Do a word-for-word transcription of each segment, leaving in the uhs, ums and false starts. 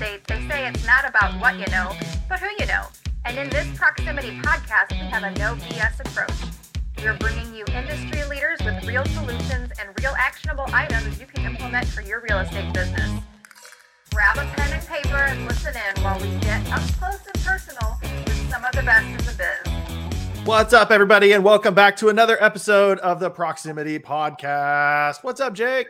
they, they say it's not about what you know, but who you know. And in this Proximity Podcast, we have a no B S approach. We're bringing you industry leaders with real solutions and real actionable items you can implement for your real estate business. Grab a pen and paper and listen in while we get up close and personal with some of the best in the biz. What's up, everybody, and welcome back to another episode of the Proximity Podcast. What's up, Jake?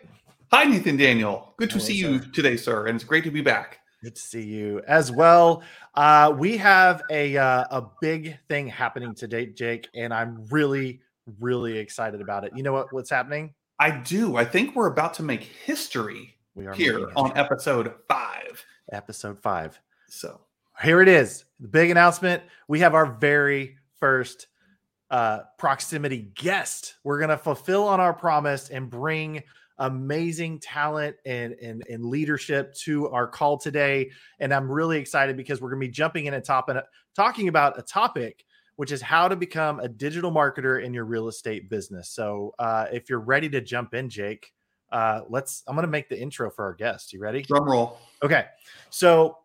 Hi, Nathan Daniel. Good to Hello, see you sir. today, sir, and it's great to be back. Good to see you as well. Uh, we have a uh, a big thing happening today, Jake, and I'm really, really excited about it. You know what, what's happening? I do. I think we're about to make history we are here on episode five. Episode five. So here it is. The big announcement. We have our very first uh, proximity guest. We're going to fulfill on our promise and bring amazing talent and, and, and leadership to our call today. And I'm really excited because we're going to be jumping in and top, talking about a topic, which is how to become a digital marketer in your real estate business. So uh, if you're ready to jump in, Jake, uh, let's, I'm going to make the intro for our guest. You ready? Drum roll. Okay. So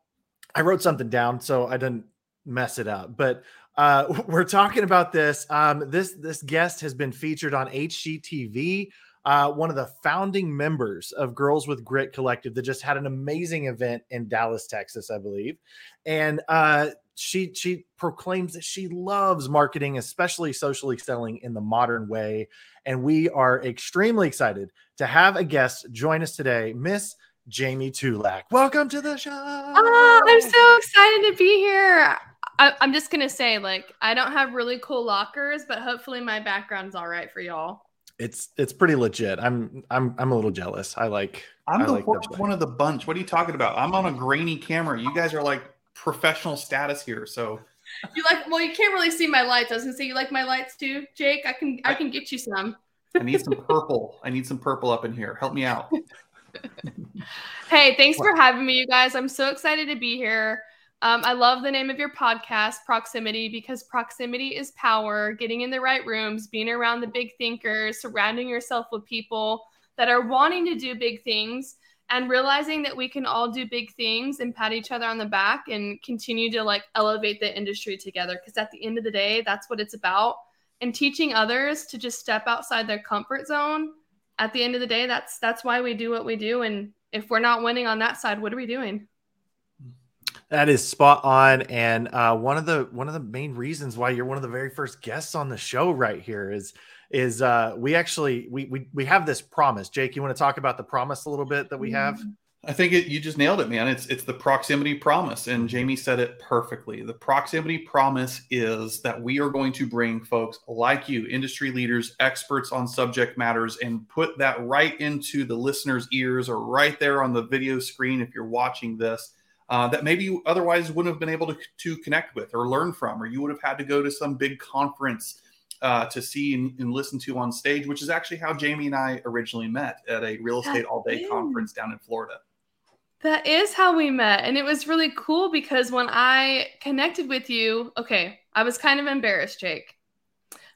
I wrote something down so I didn't mess it up, but uh, we're talking about this. Um, this, this guest has been featured on H G T V. Uh, one of the founding members of Girls with Grit Collective that just had an amazing event in Dallas, Texas, I believe. And uh, she she proclaims that she loves marketing, especially socially selling in the modern way. And we are extremely excited to have a guest join us today, Miss Jamie Tulak. Welcome to the show. Oh, I'm so excited to be here. I, I'm just going to say, like, I don't have really cool lockers, but hopefully my background's all right for y'all. It's it's pretty legit. I'm I'm I'm a little jealous. I like. I'm I the like worst one of the bunch. What are you talking about? I'm on a grainy camera. You guys are like professional status here. So you like? Well, you can't really see my lights. I was gonna say, you like my lights too, Jake? I can I can get you some. I need some purple. I need some purple up in here. Help me out. Hey, thanks for having me, you guys. I'm so excited to be here. Um, I love the name of your podcast, Proximity, because proximity is power, getting in the right rooms, being around the big thinkers, surrounding yourself with people that are wanting to do big things and realizing that we can all do big things and pat each other on the back and continue to like elevate the industry together. Because at the end of the day, that's what it's about. And teaching others to just step outside their comfort zone. At the end of the day, that's that's why we do what we do. And if we're not winning on that side, what are we doing? That is spot on, and uh, one of the one of the main reasons why you're one of the very first guests on the show right here is is uh, we actually we we we have this promise. Jake, you want to talk about the promise a little bit that we have? I think it, you just nailed it, man. It's it's the proximity promise, and Jamie said it perfectly. The proximity promise is that we are going to bring folks like you, industry leaders, experts on subject matters, and put that right into the listener's ears or right there on the video screen if you're watching this. Uh, that maybe you otherwise wouldn't have been able to, to connect with or learn from, or you would have had to go to some big conference uh, to see and, and listen to on stage, which is actually how Jamie and I originally met at a real estate that all day is. conference down in Florida. That is how we met. And it was really cool because when I connected with you, okay, I was kind of embarrassed, Jake.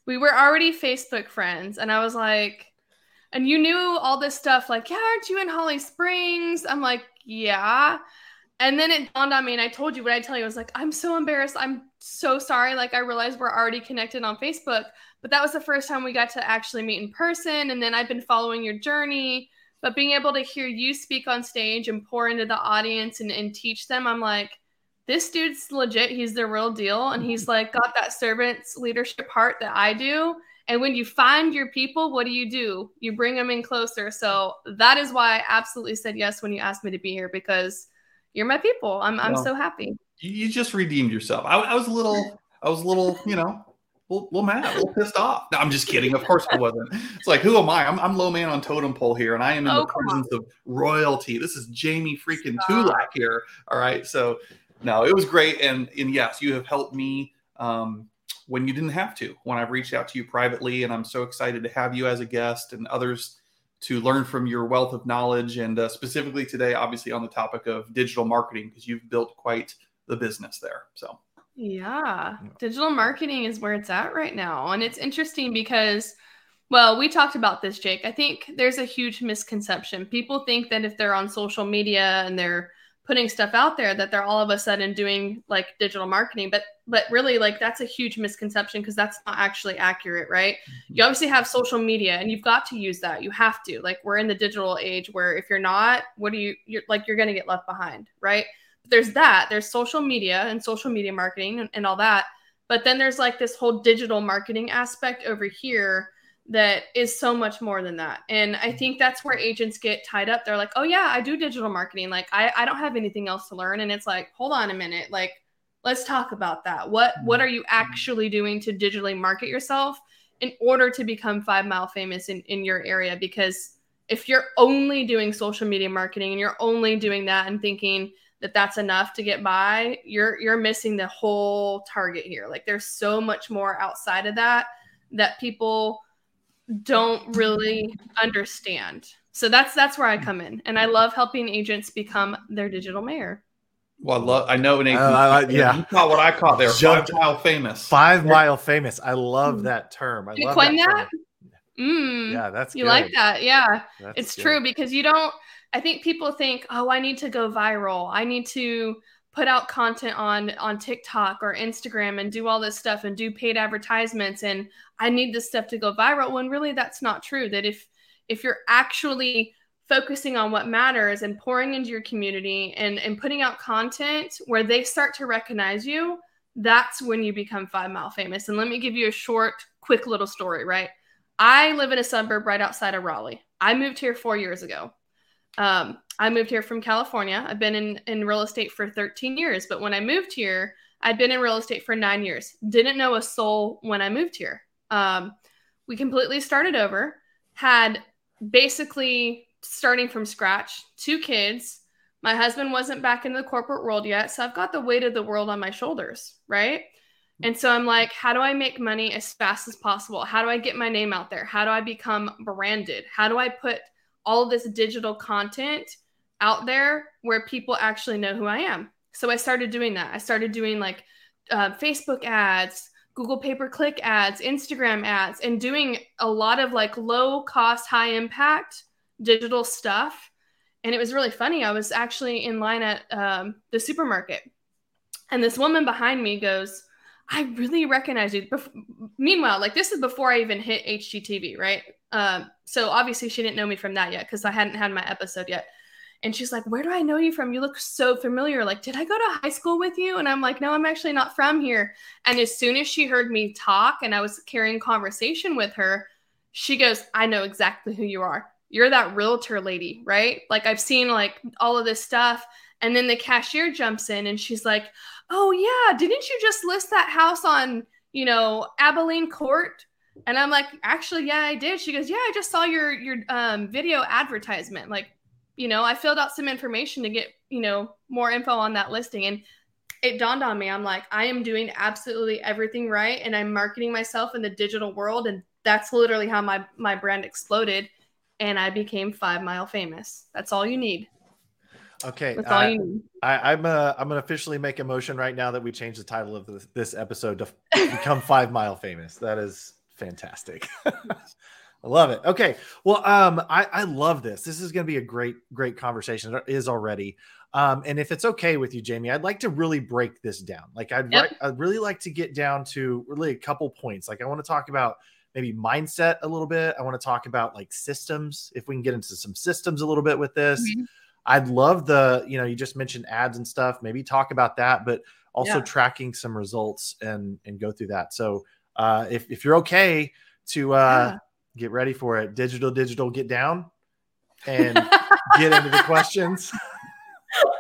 We were already Facebook friends and I was like, and you knew all this stuff like, yeah, aren't you in Holly Springs? I'm like, yeah. And then it dawned on me, and I told you what I tell you. I was like, I'm so embarrassed. I'm so sorry. Like, I realized we're already connected on Facebook. But that was the first time we got to actually meet in person. And then I've been following your journey. But being able to hear you speak on stage and pour into the audience and, and teach them, I'm like, this dude's legit. He's the real deal. And he's, like, got that servant's leadership heart that I do. And when you find your people, what do you do? You bring them in closer. So that is why I absolutely said yes when you asked me to be here because – you're my people. I'm I'm well, so happy. You just redeemed yourself. I, I was a little, I was a little, you know, a little, a little mad, a little pissed off. No, I'm just kidding. Of course I wasn't. It's like, who am I? I'm I'm low man on totem pole here, and I am in oh, the presence on. of royalty. This is Jamie freaking Tulak here. All right. So no, it was great. And and yes, you have helped me um, when you didn't have to, when I've reached out to you privately, and I'm so excited to have you as a guest and others to learn from your wealth of knowledge and uh, specifically today, obviously on the topic of digital marketing, because you've built quite the business there. So yeah, digital marketing is where it's at right now. And it's interesting because, well, we talked about this, Jake. I think there's a huge misconception. People think that if they're on social media and they're putting stuff out there that they're all of a sudden doing like digital marketing. But but really, like, that's a huge misconception because that's not actually accurate, right? You obviously have social media and you've got to use that. You have to. Like, we're in the digital age where if you're not, what do you, you're like, you're going to get left behind, right? But there's that. There's social media and social media marketing and, and all that. But then there's like this whole digital marketing aspect over here that is so much more than that. And I think that's where agents get tied up. They're like, oh yeah, I do digital marketing. Like I, I don't have anything else to learn. And it's like, hold on a minute. Like, let's talk about that. What, what are you actually doing to digitally market yourself in order to become five mile famous in, in your area? Because if you're only doing social media marketing and you're only doing that and thinking that that's enough to get by, you're, you're missing the whole target here. Like, there's so much more outside of that, that people don't really understand. So that's that's where I come in, and I love helping agents become their digital mayor. Well, I love. I know an agent. Uh, yeah, you caught what I caught there. Jumped, five mile famous. Five yeah. mile famous. I love that term. I you love coin that. that? Mm, yeah, that's you good. Like that. Yeah, that's it's good. True because you don't. I think people think, oh, I need to go viral. I need to put out content on on TikTok or Instagram and do all this stuff and do paid advertisements and I need this stuff to go viral, when really that's not true. That if if you're actually focusing on what matters and pouring into your community and, and putting out content where they start to recognize you, that's when you become five mile famous. And let me give you a short, quick little story, right? I live in a suburb right outside of Raleigh. I moved here four years ago. Um, I moved here from California. I've been in, in real estate for thirteen years, but when I moved here, I'd been in real estate for nine years. Didn't know a soul when I moved here. Um, we completely started over, had basically starting from scratch, two kids. My husband wasn't back in the corporate world yet. So I've got the weight of the world on my shoulders. Right. And so I'm like, how do I make money as fast as possible? How do I get my name out there? How do I become branded? How do I put all of this digital content out there where people actually know who I am? So I started doing that. I started doing like uh, Facebook ads, Google pay-per-click ads, Instagram ads, and doing a lot of like low cost, high impact digital stuff. And it was really funny. I was actually in line at um, the supermarket and this woman behind me goes, I really recognize you. Bef- Meanwhile, like this is before I even hit H G T V, right? Um, so obviously she didn't know me from that yet because I hadn't had my episode yet. And she's like, where do I know you from? You look so familiar. Like, did I go to high school with you? And I'm like, no, I'm actually not from here. And as soon as she heard me talk and I was carrying conversation with her, she goes, I know exactly who you are. You're that realtor lady, right? Like I've seen like all of this stuff. And then the cashier jumps in and she's like, oh yeah, didn't you just list that house on, you know, Abilene Court? And I'm like, actually, yeah, I did. She goes, yeah, I just saw your, your um, video advertisement. Like, you know, I filled out some information to get, you know, more info on that listing. And it dawned on me. I'm like, I am doing absolutely everything right. And I'm marketing myself in the digital world. And that's literally how my, my brand exploded. And I became five mile famous. That's all you need. Okay. That's all uh, you need. I, I'm uh, I'm going to officially make a motion right now that we change the title of this, this episode to become five mile famous. That is fantastic. I love it. Okay. Well, um, I, I love this. This is going to be a great, great conversation. It is already. Um, and if it's okay with you, Jamie, I'd like to really break this down. Like I'd, yep. re- I'd really like to get down to really a couple points. Like I want to talk about maybe mindset a little bit. I want to talk about like systems. If we can get into some systems a little bit with this, mm-hmm. I'd love the, you know, you just mentioned ads and stuff, maybe talk about that, but also yeah. tracking some results and, and go through that. So, uh, if, if you're okay to, uh, yeah. get ready for it. Digital, digital, get down and get into the questions.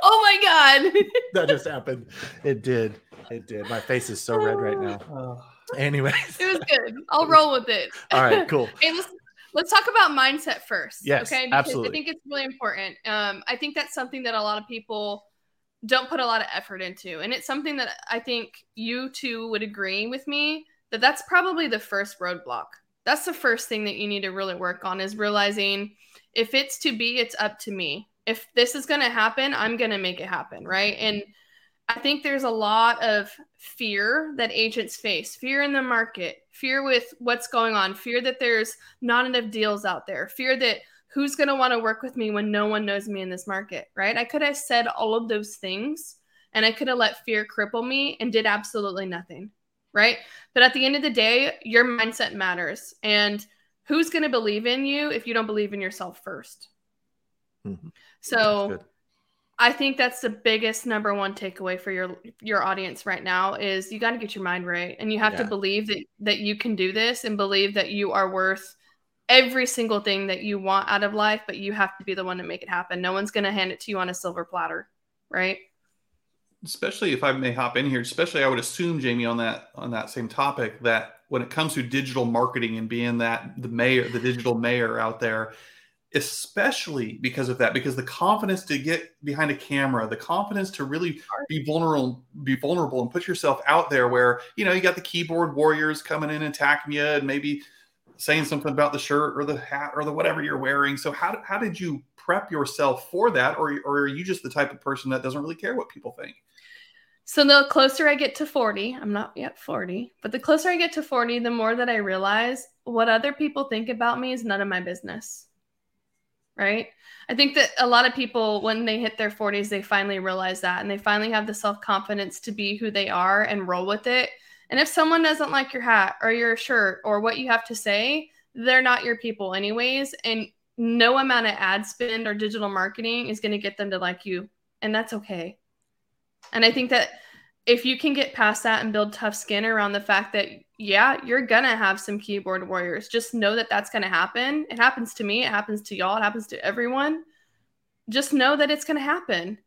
Oh my God. That just happened. It did. It did. My face is so red right now. Oh. Anyways. It was good. I'll roll with it. All right, cool. Hey, let's, let's talk about mindset first. Yes, okay? Because absolutely. I think it's really important. Um, I think that's something that a lot of people don't put a lot of effort into. And it's something that I think you two would agree with me that that's probably the first roadblock. That's the first thing that you need to really work on is realizing if it's to be, it's up to me. If this is going to happen, I'm going to make it happen. Right. And I think there's a lot of fear that agents face, fear in the market, fear with what's going on, fear that there's not enough deals out there, fear that who's going to want to work with me when no one knows me in this market, right? I could have said all of those things and I could have let fear cripple me and did absolutely nothing, right? But at the end of the day, your mindset matters. And who's going to believe in you if you don't believe in yourself first? Mm-hmm. So I think that's the biggest number one takeaway for your your audience right now is you got to get your mind right. And you have yeah. to believe that, that you can do this and believe that you are worth every single thing that you want out of life, but you have to be the one to make it happen. No one's going to hand it to you on a silver platter, right? Especially if I may hop in here, especially I would assume, Jamie, on that on that same topic, that when it comes to digital marketing and being that the mayor, the digital mayor out there, especially because of that, because the confidence to get behind a camera, the confidence to really be vulnerable, be vulnerable and put yourself out there where, you know, you got the keyboard warriors coming in and attacking you and maybe saying something about the shirt or the hat or the whatever you're wearing. So how how did you prep yourself for that? Or, or are you just the type of person that doesn't really care what people think? So the closer I get to forty, I'm not yet forty, but the closer I get to forty, the more that I realize what other people think about me is none of my business, right? I think that a lot of people, when they hit their forties, they finally realize that, and they finally have the self-confidence to be who they are and roll with it. And if someone doesn't like your hat or your shirt or what you have to say, they're not your people anyways. And no amount of ad spend or digital marketing is going to get them to like you. And that's okay. And I think that if you can get past that and build tough skin around the fact that, yeah, you're going to have some keyboard warriors, just know that that's going to happen. It happens to me. It happens to y'all. It happens to everyone. Just know that it's going to happen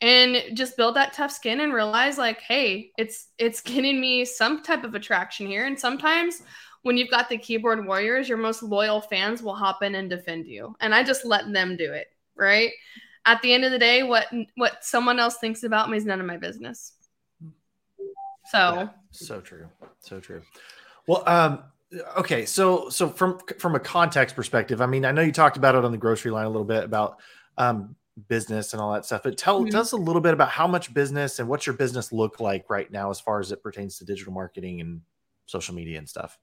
and just build that tough skin and realize like, hey, it's, it's getting me some type of attraction here. And sometimes when you've got the keyboard warriors, your most loyal fans will hop in and defend you. And I just let them do it, right? At the end of the day, what what someone else thinks about me is none of my business. So yeah, so true, so true. Well, um, okay, so so from from a context perspective, I mean, I know you talked about it on the grocery line a little bit about um, business and all that stuff, but tell, mm-hmm. tell us a little bit about how much business and what's your business look like right now as far as it pertains to digital marketing and social media and stuff.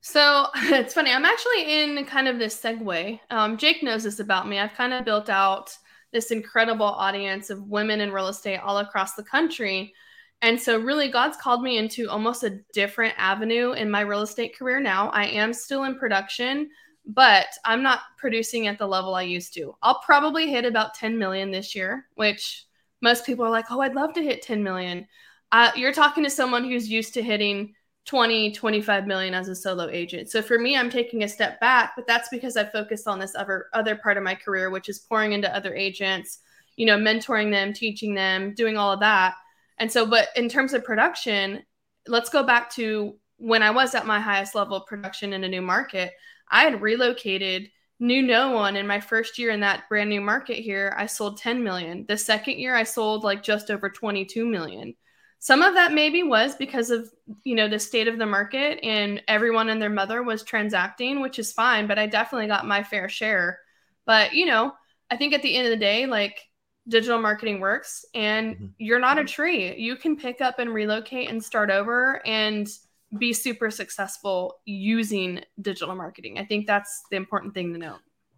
So it's funny. I'm actually in kind of this segue. Um, Jake knows this about me. I've kind of built out this incredible audience of women in real estate all across the country. And so really God's called me into almost a different avenue in my real estate career now. I am still in production, but I'm not producing at the level I used to. I'll probably hit about ten million this year, which most people are like, oh, I'd love to hit ten million. Uh, you're talking to someone who's used to hitting twenty, twenty-five million as a solo agent. So for me, I'm taking a step back, but that's because I focused on this other, other part of my career, which is pouring into other agents, you know, mentoring them, teaching them, doing all of that. And so, but in terms of production, let's go back to when I was at my highest level of production in a new market. I had relocated, knew no one. In my first year in that brand new market here, I sold ten million. The second year I sold like just over twenty-two million. Some of that maybe was because of, you know, the state of the market and everyone and their mother was transacting, which is fine, but I definitely got my fair share. But, you know, I think at the end of the day, like digital marketing works and mm-hmm. you're not a tree. You can pick up and relocate and start over and be super successful using digital marketing. I think that's the important thing to know.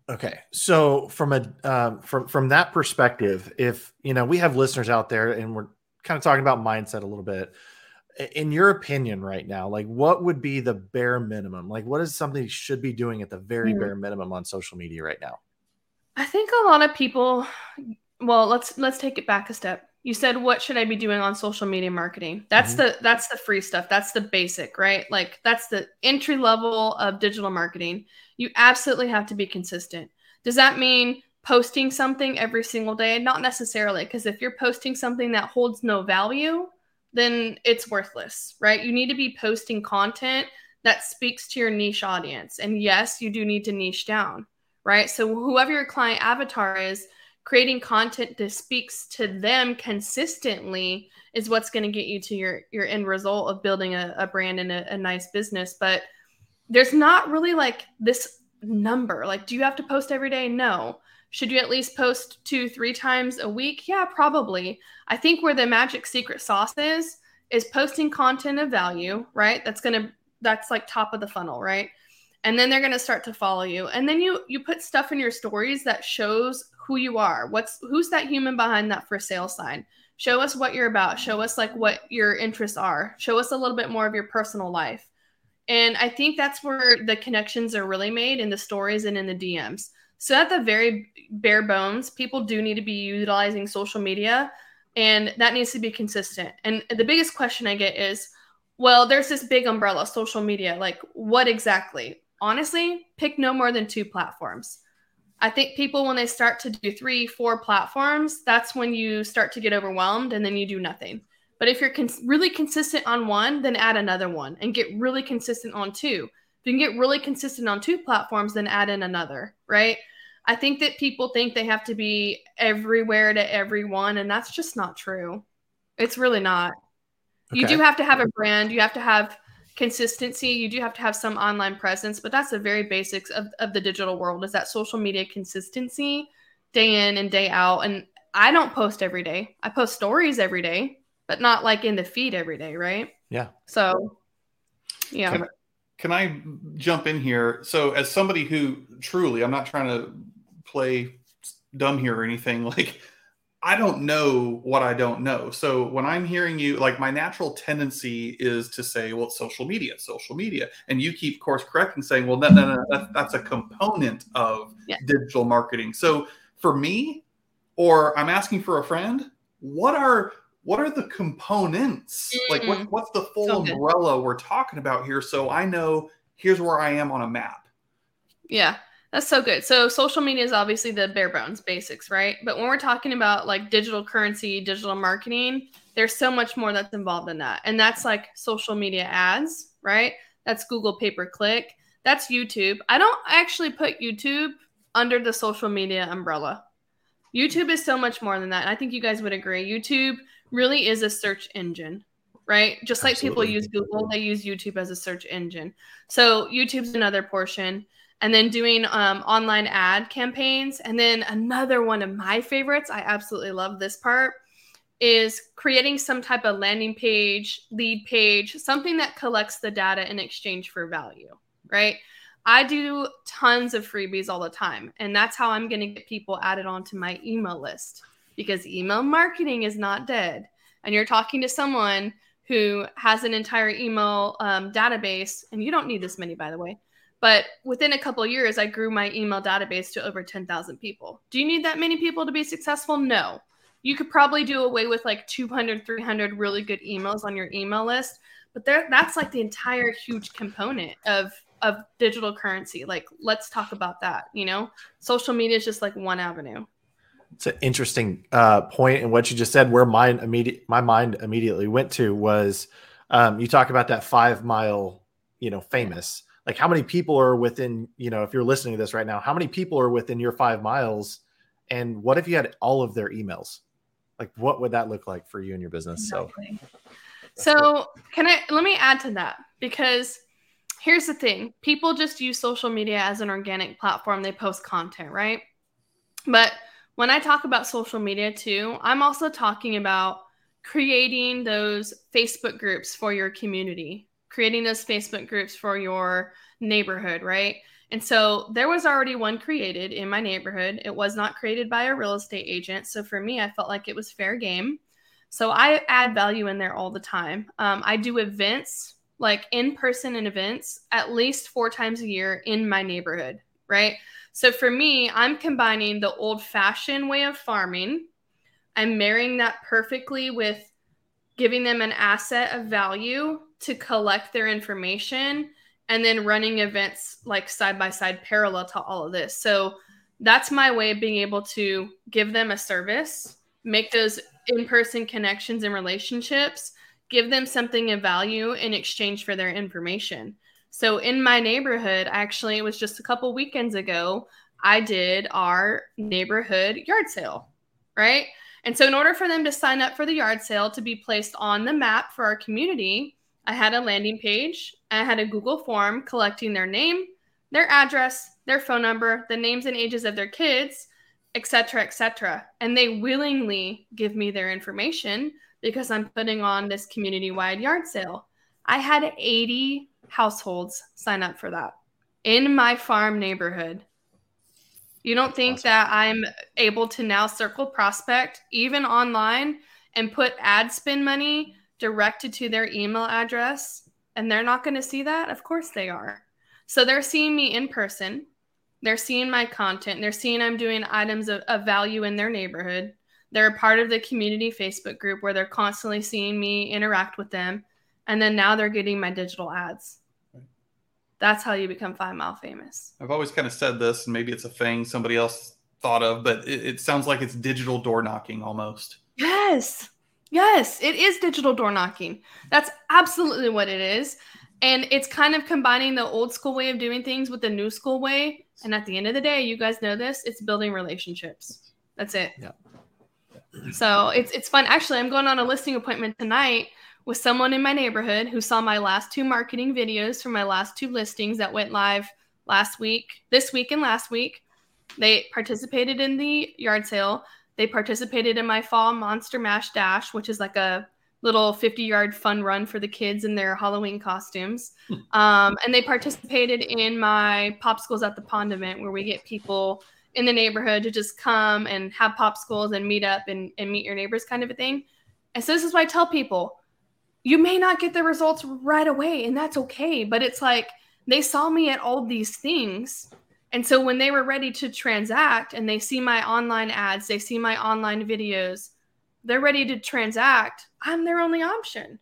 Okay. So from a, um, from, from that perspective, if, you know, we have listeners out there and we're kind of talking about mindset a little bit, in your opinion right now, like what would be the bare minimum? Like what is something you should be doing at the very mm. bare minimum on social media right now? I think a lot of people, well, let's, let's take it back a step. You said, what should I be doing on social media marketing? That's mm-hmm. the, that's the free stuff. That's the basic, right? Like that's the entry level of digital marketing. You absolutely have to be consistent. Does that mean posting something every single day? Not necessarily, because if you're posting something that holds no value, then it's worthless, right? You need to be posting content that speaks to your niche audience. And yes, you do need to niche down, right? So whoever your client avatar is, creating content that speaks to them consistently is what's going to get you to your, your end result of building a, a brand and a, a nice business. But there's not really like this number. Like, do you have to post every day? No. Should you at least post two, three times a week? Yeah, probably. I think where the magic secret sauce is, is posting content of value, right? That's going to, that's like top of the funnel, right? And then they're going to start to follow you. And then you you put stuff in your stories that shows who you are. What's who's that human behind that for sale sign? Show us what you're about. Show us like what your interests are. Show us a little bit more of your personal life. And I think that's where the connections are really made, in the stories and in the D Ms. So at the very bare bones, people do need to be utilizing social media, and that needs to be consistent. And the biggest question I get is, well, there's this big umbrella, social media. Like, what exactly? Honestly, pick no more than two platforms. I think people, when they start to do three, four platforms, that's when you start to get overwhelmed and then you do nothing. But if you're cons- really consistent on one, then add another one, and get really consistent on two. If you can get really consistent on two platforms, then add in another, right? I think that people think they have to be everywhere to everyone, and that's just not true. It's really not. Okay. You do have to have a brand. You have to have consistency. You do have to have some online presence, but that's the very basics of, of the digital world, is that social media consistency day in and day out. And I don't post every day. I post stories every day, but not like in the feed every day, right? Yeah. So, yeah. Can, can I jump in here? So as somebody who truly, I'm not trying to play dumb here or anything, like I don't know what I don't know. So when I'm hearing you, like my natural tendency is to say, well, it's social media, social media. And you keep course correcting saying, well, no, no, no, that, that's a component of yeah. digital marketing. So for me, or I'm asking for a friend, what are, what are the components? Mm-hmm. Like what, what's the full so umbrella we're talking about here? So I know here's where I am on a map. Yeah. That's so good. So social media is obviously the bare bones basics, right? But when we're talking about like digital currency, digital marketing, there's so much more that's involved in that. And that's like social media ads, right? That's Google pay-per-click. That's YouTube. I don't actually put YouTube under the social media umbrella. YouTube is so much more than that. And I think you guys would agree. YouTube really is a search engine, right? Just like Absolutely. People use Google, they use YouTube as a search engine. So YouTube's another portion. And then doing um, online ad campaigns. And then another one of my favorites, I absolutely love this part, is creating some type of landing page, lead page, something that collects the data in exchange for value, right? I do tons of freebies all the time. And that's how I'm going to get people added onto my email list, because email marketing is not dead. And you're talking to someone who has an entire email um, database, and you don't need this many, by the way. But within a couple of years, I grew my email database to over ten thousand people. Do you need that many people to be successful? No. You could probably do away with like two hundred, three hundred really good emails on your email list. But there, that's like the entire huge component of, of digital currency. Like, let's talk about that. You know, social media is just like one avenue. It's an interesting uh, point. And what you just said, where mine immediate, my mind immediately went to was um, you talk about that five mile, you know, famous. Like how many people are within, you know, if you're listening to this right now, how many people are within your five miles? And what if you had all of their emails? Like what would that look like for you and your business? Exactly. So, so can I, let me add to that, because here's the thing. People just use social media as an organic platform. They post content, right? But when I talk about social media too, I'm also talking about creating those Facebook groups for your community, creating those Facebook groups for your neighborhood, right? And so there was already one created in my neighborhood. It was not created by a real estate agent. So for me, I felt like it was fair game. So I add value in there all the time. Um, I do events, like in-person and events, at least four times a year in my neighborhood, right? So for me, I'm combining the old-fashioned way of farming. I'm marrying that perfectly with giving them an asset of value to collect their information, and then running events like side by side parallel to all of this. So that's my way of being able to give them a service, make those in-person connections and relationships, give them something of value in exchange for their information. So in my neighborhood, actually, it was just a couple weekends ago, I did our neighborhood yard sale, right? And so in order for them to sign up for the yard sale to be placed on the map for our community, I had a landing page. I had a Google form collecting their name, their address, their phone number, the names and ages of their kids, et cetera, et cetera. And they willingly give me their information because I'm putting on this community-wide yard sale. I had eighty households sign up for that. in my farm neighborhood. You don't think awesome. That I'm able to now circle prospect, even online, and put ad spend money directed to their email address, and they're not going to see that? Of course they are. So they're seeing me in person. They're seeing my content. They're seeing I'm doing items of, of value in their neighborhood. They're a part of the community Facebook group where they're constantly seeing me interact with them. And then now they're getting my digital ads. Right. That's how you become Five Mile famous. I've always kind of said this, and maybe it's a thing somebody else thought of, but it, it sounds like it's digital door knocking almost. Yes. Yes, it is digital door knocking. That's absolutely what it is. And it's kind of combining the old school way of doing things with the new school way. And at the end of the day, you guys know this, it's building relationships. That's it. Yeah. So it's it's fun. Actually, I'm going on a listing appointment tonight with someone in my neighborhood who saw my last two marketing videos from my last two listings that went live last week, this week and last week. They participated in the yard sale. They participated in my fall Monster Mash Dash, which is like a little fifty-yard fun run for the kids in their Halloween costumes. Um, and they participated in my Popsicles at the Pond event, where we get people in the neighborhood to just come and have popsicles and meet up and, and meet your neighbors kind of a thing. And so this is why I tell people, you may not get the results right away, and that's okay. But it's like they saw me at all these things. And so when they were ready to transact and they see my online ads, they see my online videos, they're ready to transact, I'm their only option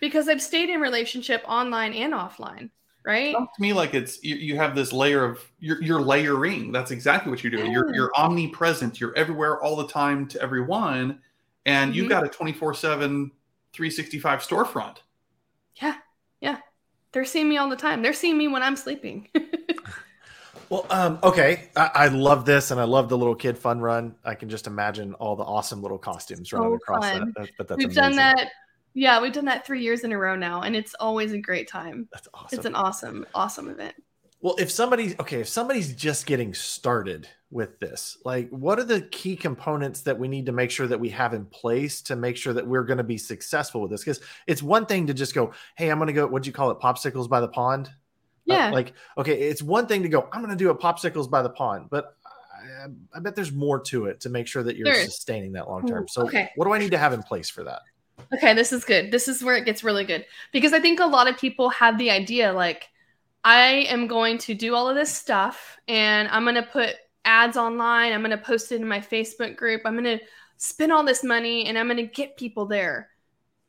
because I've stayed in relationship online and offline, right? It sounds to me like it's, you, you have this layer of, you're, you're layering. That's exactly what you're doing. Yeah. You're, you're omnipresent. You're everywhere all the time to everyone. And mm-hmm. you've got a twenty-four seven, three sixty-five storefront. Yeah. Yeah. They're seeing me all the time. They're seeing me when I'm sleeping. Well, um, okay. I, I love this, and I love the little kid fun run. I can just imagine all the awesome little costumes so running across that, that. But that's we've amazing. done that. Yeah, we've done that three years in a row now, and it's always a great time. That's awesome. It's an awesome, awesome event. Well, if somebody's okay, if somebody's just getting started with this, like, what are the key components that we need to make sure that we have in place to make sure that we're going to be successful with this? Because it's one thing to just go, "Hey, I'm going to go." What'd you call it? Popsicles by the pond. Yeah. Uh, like, okay, it's one thing to go, I'm going to do a Popsicles by the Pond, but I, I bet there's more to it to make sure that you're sure. sustaining that long term. So okay. What do I need to have in place for that? Okay, this is good. This is where it gets really good, because I think a lot of people have the idea, like, I am going to do all of this stuff and I'm going to put ads online. I'm going to post it in my Facebook group. I'm going to spend all this money and I'm going to get people there.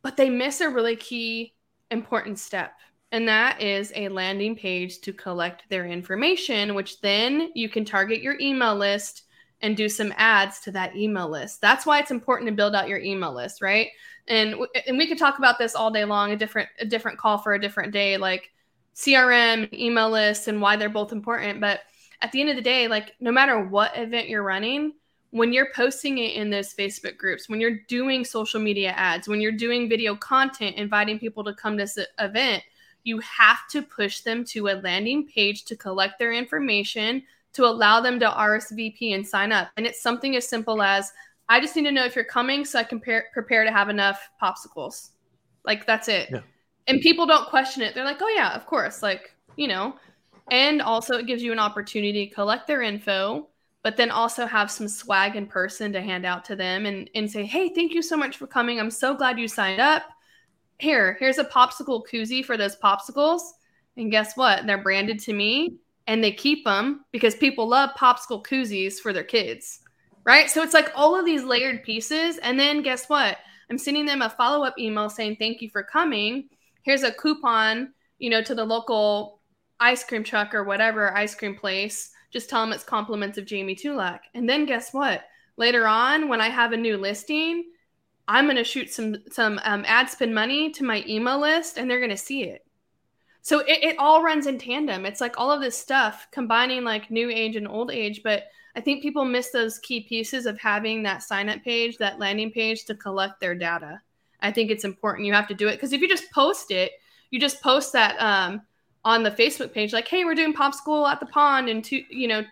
But they miss a really key important step. And that is a landing page to collect their information, which then you can target your email list and do some ads to that email list. That's why it's important to build out your email list, right? And and we could talk about this all day long, a different a different call for a different day, like C R M, email lists, and why they're both important. But at the end of the day, like, no matter what event you're running, when you're posting it in those Facebook groups, when you're doing social media ads, when you're doing video content, inviting people to come to this event, you have to push them to a landing page to collect their information, to allow them to R S V P and sign up. And it's something as simple as, I just need to know if you're coming so I can pre- prepare to have enough popsicles. Like, that's it. Yeah. And people don't question it. They're like, oh yeah, of course. Like, you know, and also it gives you an opportunity to collect their info, but then also have some swag in person to hand out to them and, and say, hey, thank you so much for coming. I'm so glad you signed up. Here, here's a popsicle koozie for those popsicles. And guess what? They're branded to me, and they keep them because people love popsicle koozies for their kids, right? So it's like all of these layered pieces. And then guess what? I'm sending them a follow-up email saying, thank you for coming. Here's a coupon, you know, to the local ice cream truck or whatever ice cream place. Just tell them it's compliments of Jamie Tulak. And then guess what? Later on, when I have a new listing, I'm going to shoot some some um, ad spend money to my email list, and they're going to see it. So it, it all runs in tandem. It's like all of this stuff combining, like, new age and old age. But I think people miss those key pieces of having that sign up page, that landing page to collect their data. I think it's important. You have to do it, because if you just post it, you just post that um, on the Facebook page, like, hey, we're doing Popsicle at the Pond in two, you know,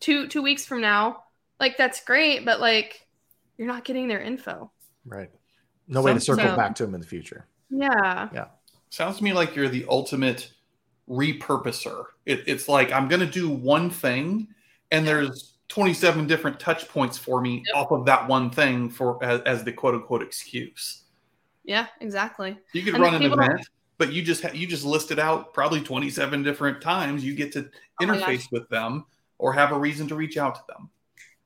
two two weeks from now. Like, that's great, but, like, you're not getting their info. Right. No way to circle back to them in the future. Yeah. Yeah. Sounds to me like you're the ultimate repurposer. It, it's like, I'm going to do one thing and there's twenty-seven different touch points for me yep. off of that one thing for as, as the quote unquote excuse. Yeah, exactly. You could and run an event, don't... but you just, ha- you just listed out probably twenty-seven different times you get to oh interface with them or have a reason to reach out to them.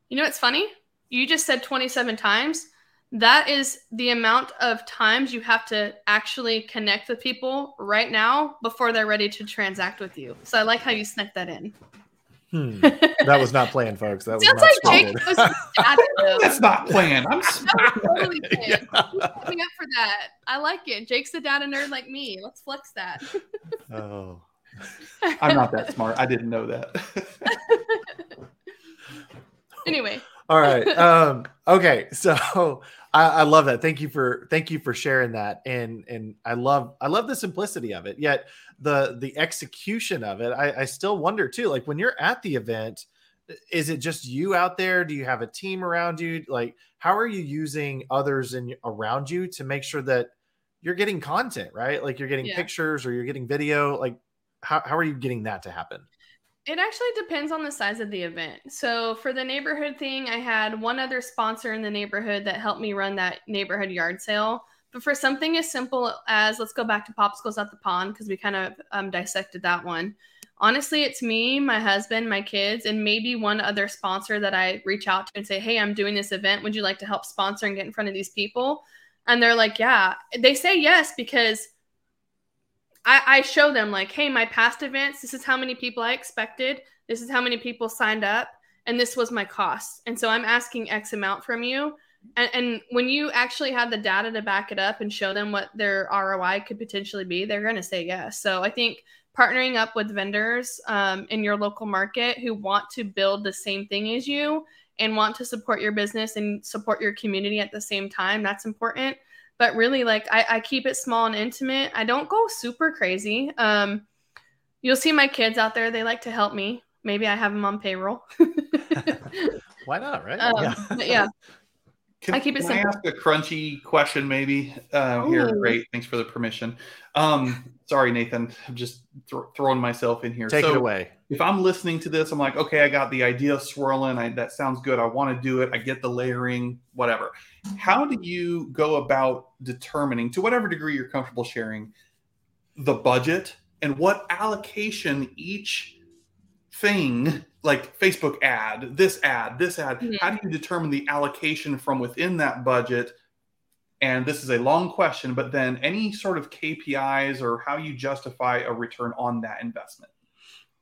You know, it's funny. You just said twenty-seven times. That is the amount of times you have to actually connect with people right now before they're ready to transact with you. So I like how you snuck that in. Hmm. That was not planned, folks. That sounds was not like Jake was That's not planned. I'm totally planned. Yeah. He's coming up for that. I like it. Jake's a data nerd like me. Let's flex that. Oh, I'm not that smart. I didn't know that. Anyway. All right. Um, okay. So I, I love that. Thank you for thank you for sharing that. And and I love I love the simplicity of it. Yet the the execution of it, I, I still wonder too. Like when you're at the event, is it just you out there? Do you have a team around you? Like how are you using others in around you to make sure that you're getting content, right? Like you're getting yeah. pictures or you're getting video. Like how how are you getting that to happen? It actually depends on the size of the event. So for the neighborhood thing, I had one other sponsor in the neighborhood that helped me run that neighborhood yard sale. But for something as simple as, let's go back to Popsicles at the Pond, because we kind of um, dissected that one. Honestly, it's me, my husband, my kids, and maybe one other sponsor that I reach out to and say, hey, I'm doing this event. Would you like to help sponsor and get in front of these people? And they're like, yeah. They say yes because I show them like, hey, my past events, this is how many people I expected. This is how many people signed up. And this was my cost. And so I'm asking X amount from you. And, and when you actually have the data to back it up and show them what their R O I could potentially be, they're going to say yes. So I think partnering up with vendors um, in your local market who want to build the same thing as you and want to support your business and support your community at the same time, that's important. But really, like, I, I keep it small and intimate. I don't go super crazy. Um, you'll see my kids out there. They like to help me. Maybe I have them on payroll. Why not, right? Um, yeah. But yeah. Can, I keep it can simple. Can I ask a crunchy question maybe? Uh, oh. Here, great. Thanks for the permission. Um, sorry, Nathan. I'm just th- throwing myself in here. Take so it away. If I'm listening to this, I'm like, okay, I got the idea swirling. I, that sounds good. I want to do it. I get the layering, whatever. How do you go about determining, to whatever degree you're comfortable sharing, the budget and what allocation each thing, like Facebook ad, this ad, this ad, mm-hmm. how do you determine the allocation from within that budget? And this is a long question, but then any sort of K P Is or how you justify a return on that investment?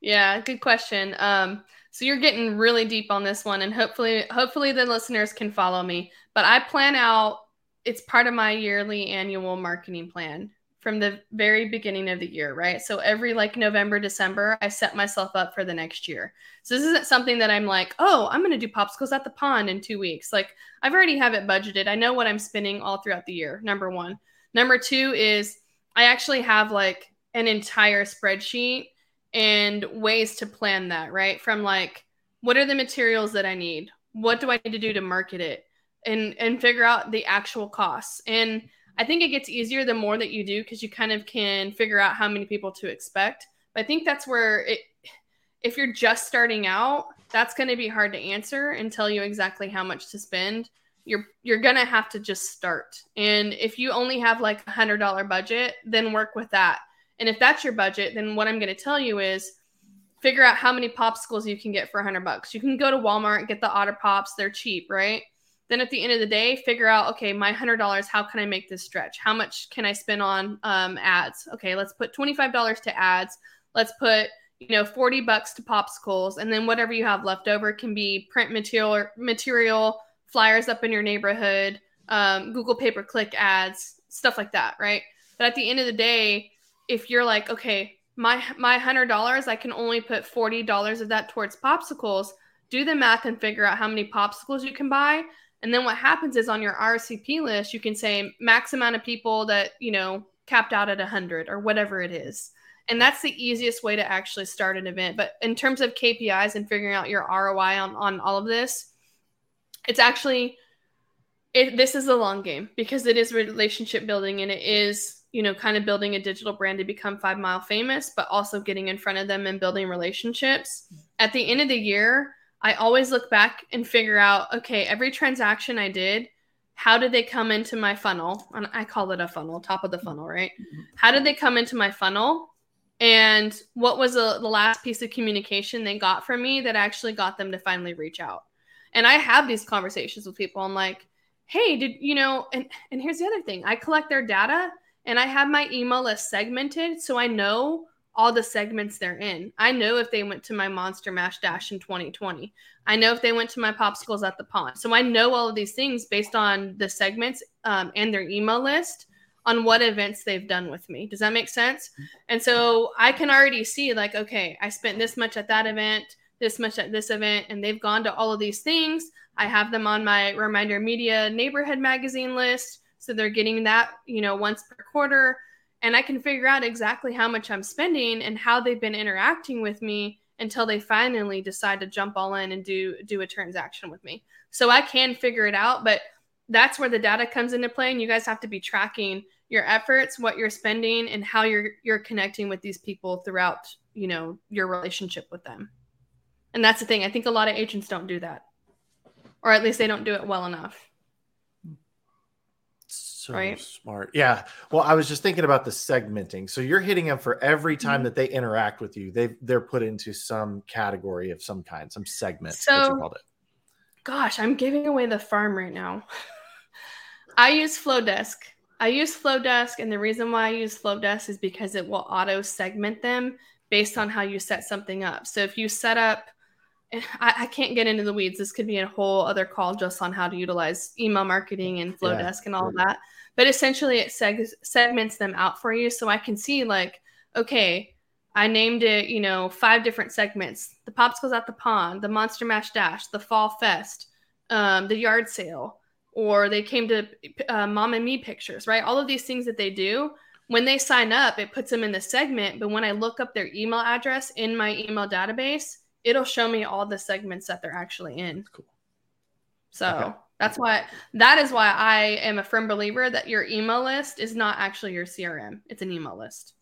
Yeah, good question. Um, so you're getting really deep on this one, and hopefully hopefully the listeners can follow me. But I plan out, it's part of my yearly annual marketing plan from the very beginning of the year, right? So every like November, December, I set myself up for the next year. So this isn't something that I'm like, oh, I'm going to do Popsicles at the Pond in two weeks. Like I've already have it budgeted. I know what I'm spending all throughout the year, number one. Number two is I actually have like an entire spreadsheet and ways to plan that, right? From like, what are the materials that I need? What do I need to do to market it? And and figure out the actual costs. And I think it gets easier the more that you do, because you kind of can figure out how many people to expect. But I think that's where, it, if you're just starting out, that's going to be hard to answer and tell you exactly how much to spend. You're you're going to have to just start. And if you only have like a one hundred dollars budget, then work with that. And if that's your budget, then what I'm going to tell you is figure out how many popsicles you can get for one hundred bucks. You can go to Walmart, get the Otter Pops. They're cheap, right? Then at the end of the day, figure out, okay, my one hundred dollars, how can I make this stretch? How much can I spend on um, ads? Okay, let's put twenty-five dollars to ads. Let's put, you know, forty bucks to popsicles. And then whatever you have left over can be print material, or material flyers up in your neighborhood, um, Google pay-per-click ads, stuff like that, right? But at the end of the day, if you're like, okay, my my one hundred dollars, I can only put forty dollars of that towards popsicles, do the math and figure out how many popsicles you can buy. And then what happens is on your R S V P list, you can say max amount of people that, you know, capped out at one hundred or whatever it is. And that's the easiest way to actually start an event. But in terms of K P Is and figuring out your R O I on, on all of this, it's actually it, this is a long game because it is relationship building, and it is, you know, kind of building a digital brand to become Five Mile famous, but also getting in front of them and building relationships. At the end of the year, I always look back and figure out, okay, every transaction I did, how did they come into my funnel? And I call it a funnel, top of the funnel, right? How did they come into my funnel? And what was the, the last piece of communication they got from me that actually got them to finally reach out? And I have these conversations with people. I'm like, hey, did you know, and, and here's the other thing. I collect their data. And I have my email list segmented, so I know all the segments they're in. I know if they went to my Monster Mash Dash in twenty twenty. I know if they went to my Popsicles at the Pond. So I know all of these things based on the segments um, and their email list on what events they've done with me. Does that make sense? And so I can already see, like, okay, I spent this much at that event, this much at this event, and they've gone to all of these things. I have them on my Reminder Media Neighborhood Magazine list. So they're getting that, you know, once per quarter, and I can figure out exactly how much I'm spending and how they've been interacting with me until they finally decide to jump all in and do, do a transaction with me. So I can figure it out, but that's where the data comes into play, and you guys have to be tracking your efforts, what you're spending, and how you're, you're connecting with these people throughout, you know, your relationship with them. And that's the thing. I think a lot of agents don't do that, or at least they don't do it well enough. So right. Smart. Yeah. Well, I was just thinking about the segmenting. So you're hitting them for every time mm-hmm. that they interact with you. They they're put into some category of some kind, some segment. So, you called it. Gosh, I'm giving away the farm right now. I use FlowDesk. I use FlowDesk, and the reason why I use FlowDesk is because it will auto segment them based on how you set something up. So if you set up, I, I can't get into the weeds. This could be a whole other call just on how to utilize email marketing and FlowDesk yeah, and all yeah. that. But essentially it seg- segments them out for you. So I can see, like, okay, I named it, you know, five different segments: the Popsicles at the Pond, the Monster Mash Dash, the Fall Fest, um, the yard sale, or they came to uh, Mom and Me pictures, right? All of these things that they do. When they sign up, it puts them in the segment. But when I look up their email address in my email database, it'll show me all the segments that they're actually in. Cool. So okay. that's why, that is why I am a firm believer that your email list is not actually your C R M. It's an email list.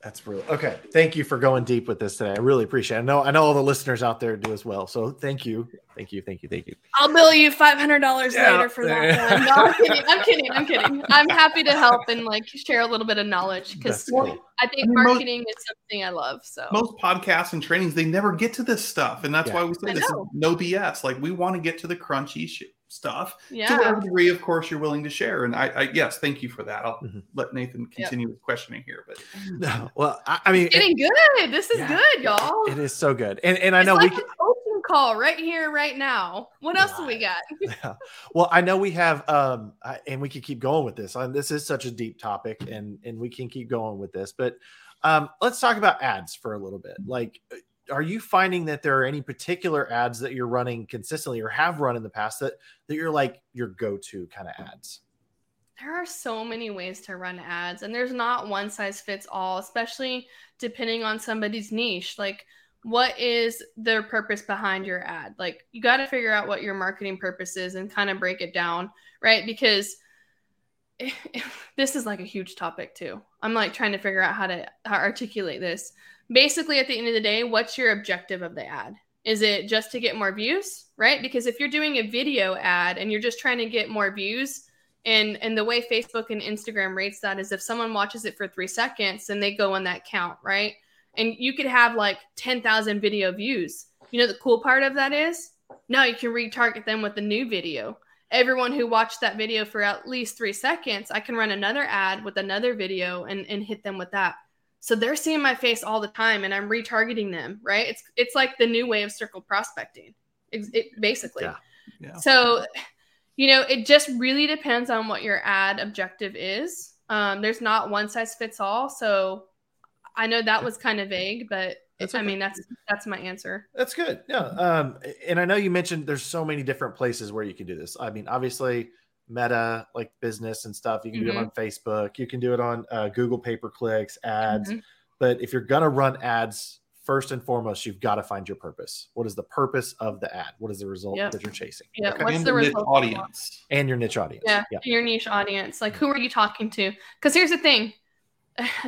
That's real. Okay. Thank you for going deep with this today. I really appreciate it. I know, I know all the listeners out there do as well. So thank you. Thank you. Thank you. Thank you. I'll bill you five hundred dollars yeah. later for that. No, I'm kidding. I'm kidding. I'm kidding. I'm happy to help and, like, share a little bit of knowledge because cool. I think I mean, marketing most, is something I love. So most podcasts and trainings, they never get to this stuff. And that's yeah. why we say this is no B S. Like, we want to get to the crunchy shit. Stuff yeah. to whatever degree, of course, you're willing to share. And I, I yes, thank you for that. I'll mm-hmm. let Nathan continue yep. with questioning here, but no, well, I, I mean, it's getting it, good. This is yeah, good, y'all. It is so good, and and I it's know like we can open call right here, right now. What yeah. else do we got? yeah. Well, I know we have, um, I, and we could keep going with this. I mean, this is such a deep topic, and and we can keep going with this. But um, let's talk about ads for a little bit, like. Are you finding that there are any particular ads that you're running consistently or have run in the past that, that you're like your go-to kind of ads? There are so many ways to run ads, and there's not one size fits all, especially depending on somebody's niche. Like, what is the purpose behind your ad? Like, you got to figure out what your marketing purpose is and kind of break it down, right? Because it, it, this is like a huge topic too. I'm like trying to figure out how to how articulate this. Basically, at the end of the day, what's your objective of the ad? Is it just to get more views, right? Because if you're doing a video ad and you're just trying to get more views, and, and the way Facebook and Instagram rates that is if someone watches it for three seconds, then they go on that count, right? And you could have like ten thousand video views. You know, the cool part of that is now you can retarget them with a new video. Everyone who watched that video for at least three seconds, I can run another ad with another video and, and hit them with that. So they're seeing my face all the time, and I'm retargeting them, right? It's it's like the new way of circle prospecting, it, it, basically. Yeah. Yeah. So, you know, it just really depends on what your ad objective is. Um, there's not one size fits all. So I know that was kind of vague, but that's okay. I mean, that's that's my answer. That's good. Yeah. Um, and I know you mentioned there's so many different places where you can do this. I mean, obviously, Meta, like business and stuff. You can mm-hmm. do it on Facebook. You can do it on uh, Google pay-per-clicks, ads. Mm-hmm. But if you're going to run ads first and foremost, you've got to find your purpose. What is the purpose of the ad? What is the result yep. that you're chasing? Yeah. Okay. What's and the your result niche audience and your niche audience? Yeah. yeah. Your niche audience. Like, who are you talking to? Because here's the thing.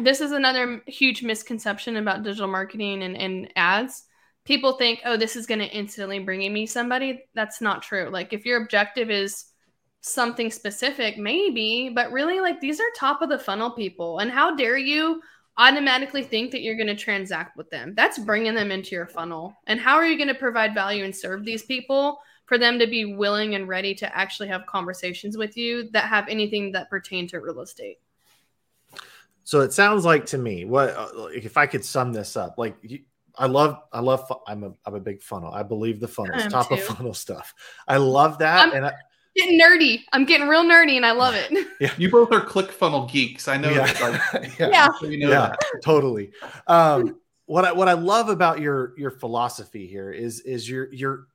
This is another huge misconception about digital marketing and, and ads. People think, oh, this is going to instantly bring me somebody. That's not true. Like, if your objective is something specific, maybe, but really, like, these are top of the funnel people. And how dare you automatically think that you're going to transact with them? That's bringing them into your funnel. And how are you going to provide value and serve these people for them to be willing and ready to actually have conversations with you that have anything that pertain to real estate? So it sounds like to me, what if I could sum this up? Like, I love, I love, I'm a, I'm a big funnel. I believe the funnels, I'm top too. of funnel stuff. I love that. I'm- and I, Getting nerdy. I'm getting real nerdy and I love it. Yeah. You both are ClickFunnels geeks. I know. Yeah. Like, yeah. yeah. So you know yeah that. Totally. Um, what I, what I love about your, your philosophy here is, is you're, you're,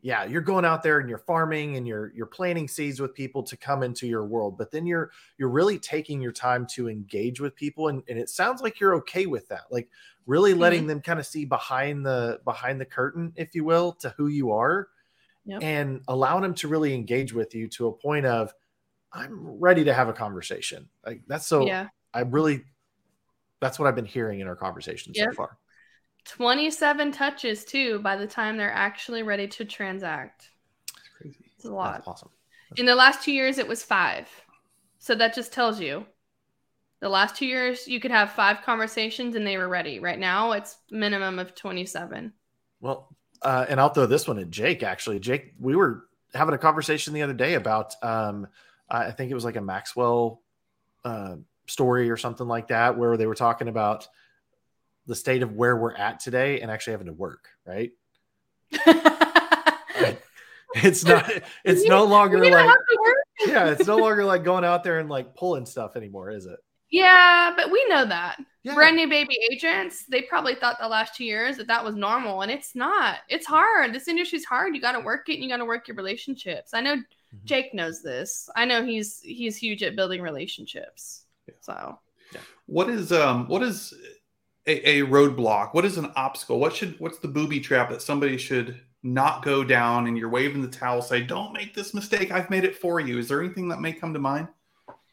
yeah, you're going out there and you're farming and you're, you're planting seeds with people to come into your world, but then you're, you're really taking your time to engage with people. And, and it sounds like you're okay with that. Like, really letting mm-hmm. them kind of see behind the, behind the curtain, if you will, to who you are. Yep. And allowing them to really engage with you to a point of, I'm ready to have a conversation. Like, that's so yeah. I really, that's what I've been hearing in our conversations yep. so far. twenty-seven touches too, by the time they're actually ready to transact. That's crazy. It's a lot. That's awesome. That's in the last two years, it was five. So that just tells you the last two years you could have five conversations and they were ready. Right now it's minimum of twenty-seven. Well, Uh, and I'll throw this one at Jake, actually. Jake, we were having a conversation the other day about, um, I think it was like a Maxwell uh, story or something like that, where they were talking about the state of where we're at today and actually having to work, right? It's not, it's you, no longer like, yeah, it's no longer like going out there and like pulling stuff anymore, is it? Yeah, but we know that. Yeah. Brand new baby agents, they probably thought the last two years that that was normal, and it's not. It's hard. This industry's hard. You got to work it, and you got to work your relationships. I know mm-hmm. Jake knows this. I know he's he's huge at building relationships. Yeah. So, yeah. What is um what is a, a roadblock? What is an obstacle? What should what's the booby trap that somebody should not go down? And you're waving the towel, say, "Don't make this mistake. I've made it for you." Is there anything that may come to mind?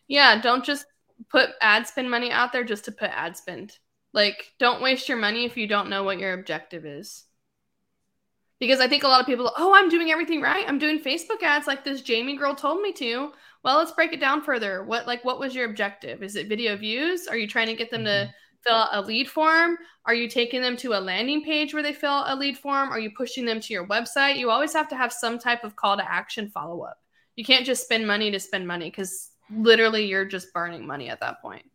Yeah, don't just put ad spend money out there just to put ad spend. Like, don't waste your money if you don't know what your objective is. Because I think a lot of people, oh, I'm doing everything right. I'm doing Facebook ads like this Jamie girl told me to. Well, let's break it down further. What, like, what was your objective? Is it video views? Are you trying to get them mm-hmm. to fill out a lead form? Are you taking them to a landing page where they fill out a lead form? Are you pushing them to your website? You always have to have some type of call to action follow-up. You can't just spend money to spend money, because literally you're just burning money at that point.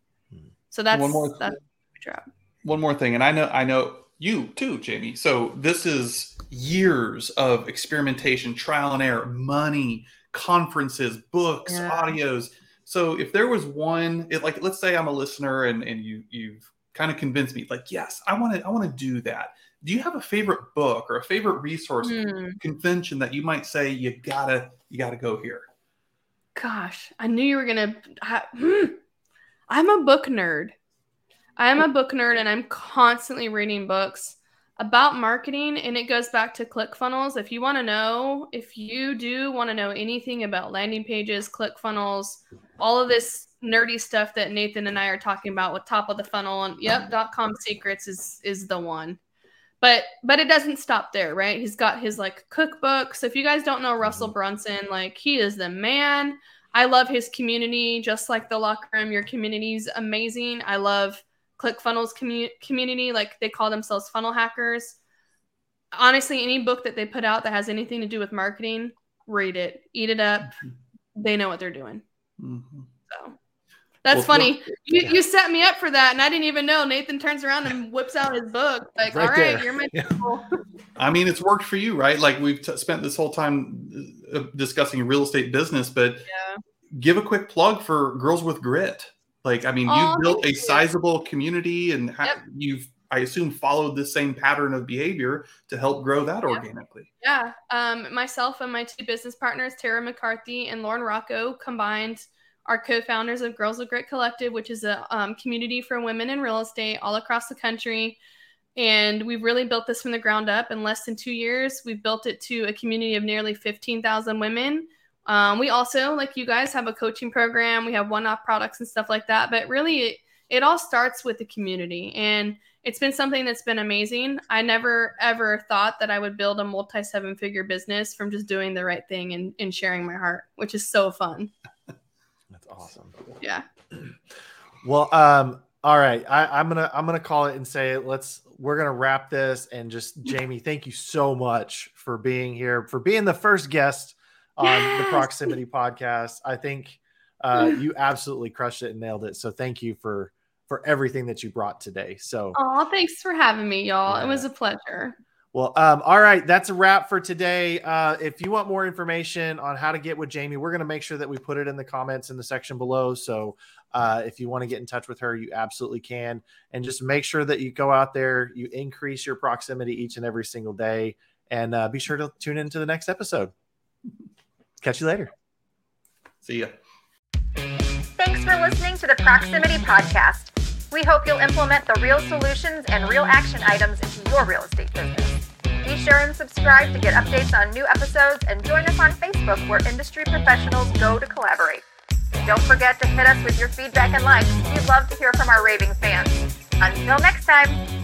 So that's one more, th- that's a trap. One more thing. And I know, I know you too, Jamie. So this is years of experimentation, trial and error, money, conferences, books, yeah. audios. So if there was one, it, like, let's say I'm a listener and, and you, you've kind of convinced me, like, yes, I want to, I want to do that. Do you have a favorite book or a favorite resource mm. convention that you might say, you gotta, you gotta go here? Gosh, I knew you were going to. I'm a book nerd. I'm a book nerd and I'm constantly reading books about marketing. And it goes back to ClickFunnels. If you want to know, if you do want to know anything about landing pages, ClickFunnels, all of this nerdy stuff that Nathan and I are talking about with top of the funnel and yep, dot-com secrets is, is the one. But but it doesn't stop there, right? He's got his, like, cookbook. So if you guys don't know Russell Brunson, like, he is the man. I love his community, just like the locker room. Your community's amazing. I love ClickFunnels commu- community. Like, they call themselves funnel hackers. Honestly, any book that they put out that has anything to do with marketing, read it. Eat it up. Mm-hmm. They know what they're doing. Mm-hmm. So that's well, funny. Well, you, yeah. you set me up for that, and I didn't even know. Nathan turns around and whips out his book. Like, right all right, there. You're my people. Yeah. I mean, it's worked for you, right? Like, we've t- spent this whole time uh, discussing real estate business, but yeah. give a quick plug for Girls with Grit. Like, I mean, oh, you've built a you. sizable community, and ha- yep. you've, I assume, followed the same pattern of behavior to help grow that yeah. organically. Yeah. Um, myself and my two business partners, Tara McCarthy and Lauren Rocco, combined are co-founders of Girls with Grit Collective, which is a um, community for women in real estate all across the country. And we've really built this from the ground up. In less than two years, we've built it to a community of nearly fifteen thousand women. Um, we also, like you guys, have a coaching program. We have one-off products and stuff like that. But really, it, it all starts with the community. And it's been something that's been amazing. I never, ever thought that I would build a multi-seven-figure business from just doing the right thing and, and sharing my heart, which is so fun. That's awesome. Yeah. Well, um, all right. I, I'm gonna I'm gonna call it and say let's we're gonna wrap this and just Jamie, thank you so much for being here, for being the first guest on yes. the Proximity Podcast. I think uh, you absolutely crushed it and nailed it. So thank you for for everything that you brought today. So oh, thanks for having me, y'all. Yeah. It was a pleasure. Well, um, all right. That's a wrap for today. Uh, if you want more information on how to get with Jamie, we're going to make sure that we put it in the comments in the section below. So uh, if you want to get in touch with her, you absolutely can. And just make sure that you go out there, you increase your proximity each and every single day. And uh, be sure to tune into the next episode. Catch you later. See ya. Thanks for listening to the Proximity Podcast. We hope you'll implement the real solutions and real action items into your real estate business. Be sure and subscribe to get updates on new episodes and join us on Facebook where industry professionals go to collaborate. Don't forget to hit us with your feedback and likes. We'd love to hear from our raving fans. Until next time.